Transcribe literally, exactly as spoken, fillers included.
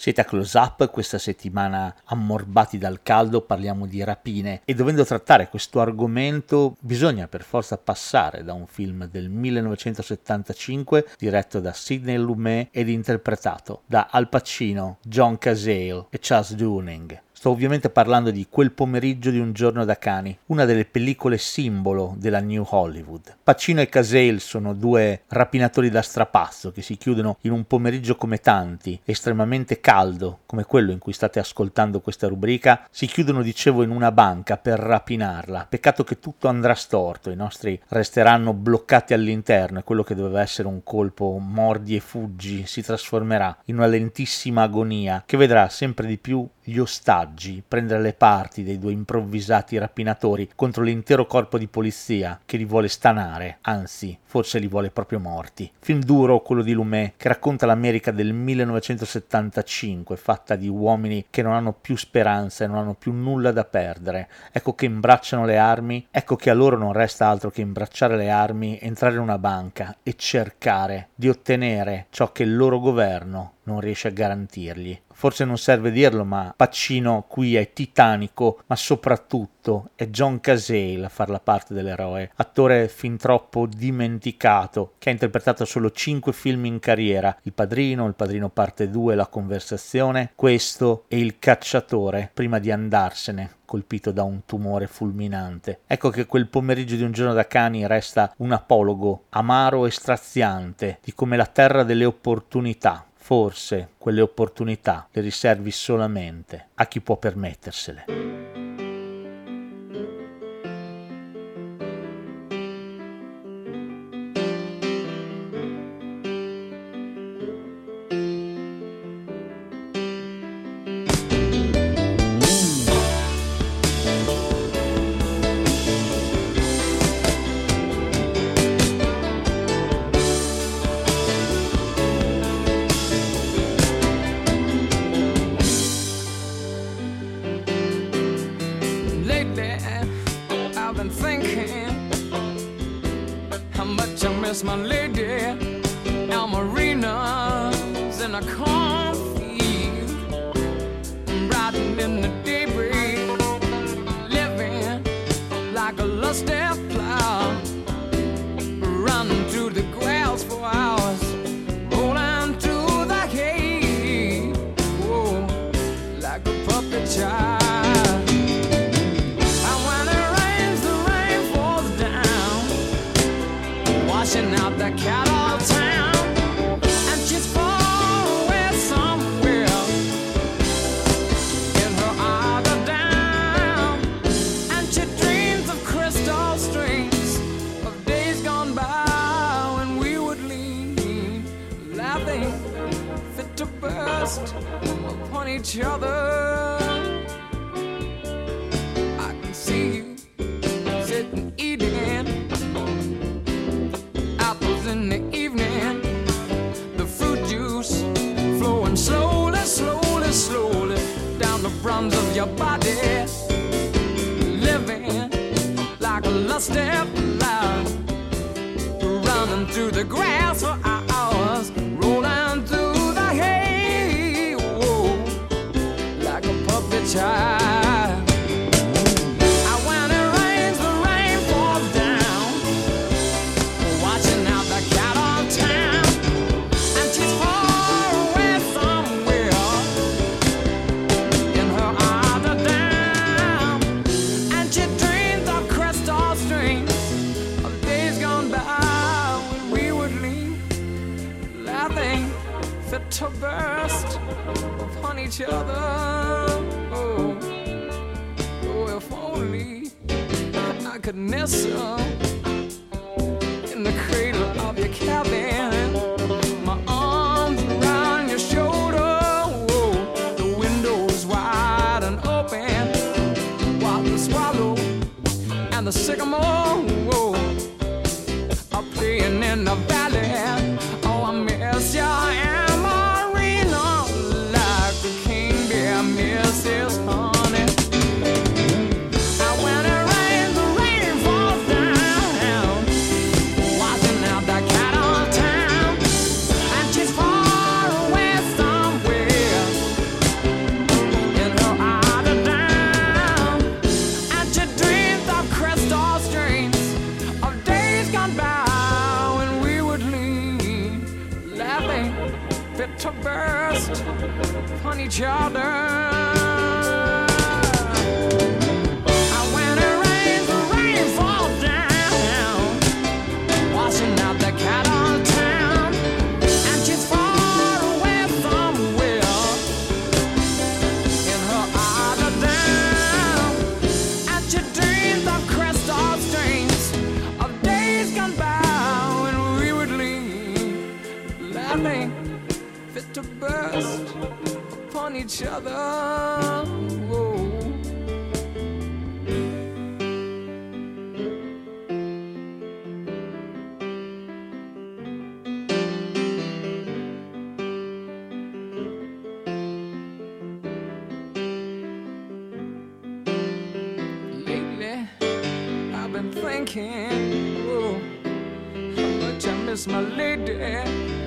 Siete a Close Up, questa settimana ammorbati dal caldo parliamo di rapine e dovendo trattare questo argomento bisogna per forza passare da un film del millenovecentosettantacinque diretto da Sidney Lumet ed interpretato da Al Pacino, John Cazale e Charles Durning. Sto ovviamente parlando di Quel pomeriggio di un giorno da cani, una delle pellicole simbolo della New Hollywood. Pacino e Cazale sono due rapinatori da strapazzo che si chiudono in un pomeriggio come tanti, estremamente caldo, come quello in cui state ascoltando questa rubrica, si chiudono dicevo in una banca per rapinarla. Peccato che tutto andrà storto, i nostri resteranno bloccati all'interno e quello che doveva essere un colpo mordi e fuggi si trasformerà in una lentissima agonia che vedrà sempre di più gli ostaggi prendere le parti dei due improvvisati rapinatori contro l'intero corpo di polizia che li vuole stanare, anzi forse li vuole proprio morti. Film duro quello di Lumet che racconta l'America del millenovecentosettantacinque fatta di uomini che non hanno più speranza e non hanno più nulla da perdere. Ecco che imbracciano le armi, ecco che a loro non resta altro che imbracciare le armi, entrare in una banca e cercare di ottenere ciò che il loro governo non riesce a garantirgli. Forse non serve dirlo, ma Pacino qui è titanico, ma soprattutto è John Cazale a far la parte dell'eroe, attore fin troppo dimenticato, che ha interpretato solo cinque film in carriera, Il Padrino, Il Padrino parte due, La Conversazione, questo e Il Cacciatore, prima di andarsene, colpito da un tumore fulminante. Ecco che Quel pomeriggio di un giorno da cani resta un apologo amaro e straziante di come la terra delle opportunità, forse quelle opportunità le riservi solamente a chi può permettersele. My lady, Elmarina's in a cornfield, riding in the daybreak, living like a lusty plow, running through the grass for hours, rolling through the hay, whoa, like a puppet child. Out the cattle town, and she's far away somewhere, in her eye the down, and she dreams of crystal strings, of days gone by when we would lean, laughing, fit to burst upon each other. I can see you sitting eating in the evening, the fruit juice flowing slowly, slowly, slowly down the bronze of your body, living like a lusty flower, running through the grass for hours, rolling through the hay, whoa, like a puppet child. To burst upon each other. Oh, oh, if only I could nestle in the cradle of your cabin, my arms around your shoulder. Oh, the window's wide and open, while the swallow and the sycamore, oh, in the valley. Oh, I miss your Amarino like the king bear misses honey. And when it rains, the rain falls down, washing out the cattle town. And she's far away somewhere in her outer down. And she dreams of crystal streams, of days gone by when we would leave, laughing, fit to burst on each other. To burst upon each other. Whoa. Lately, I've been thinking, whoa, how much I miss my lady.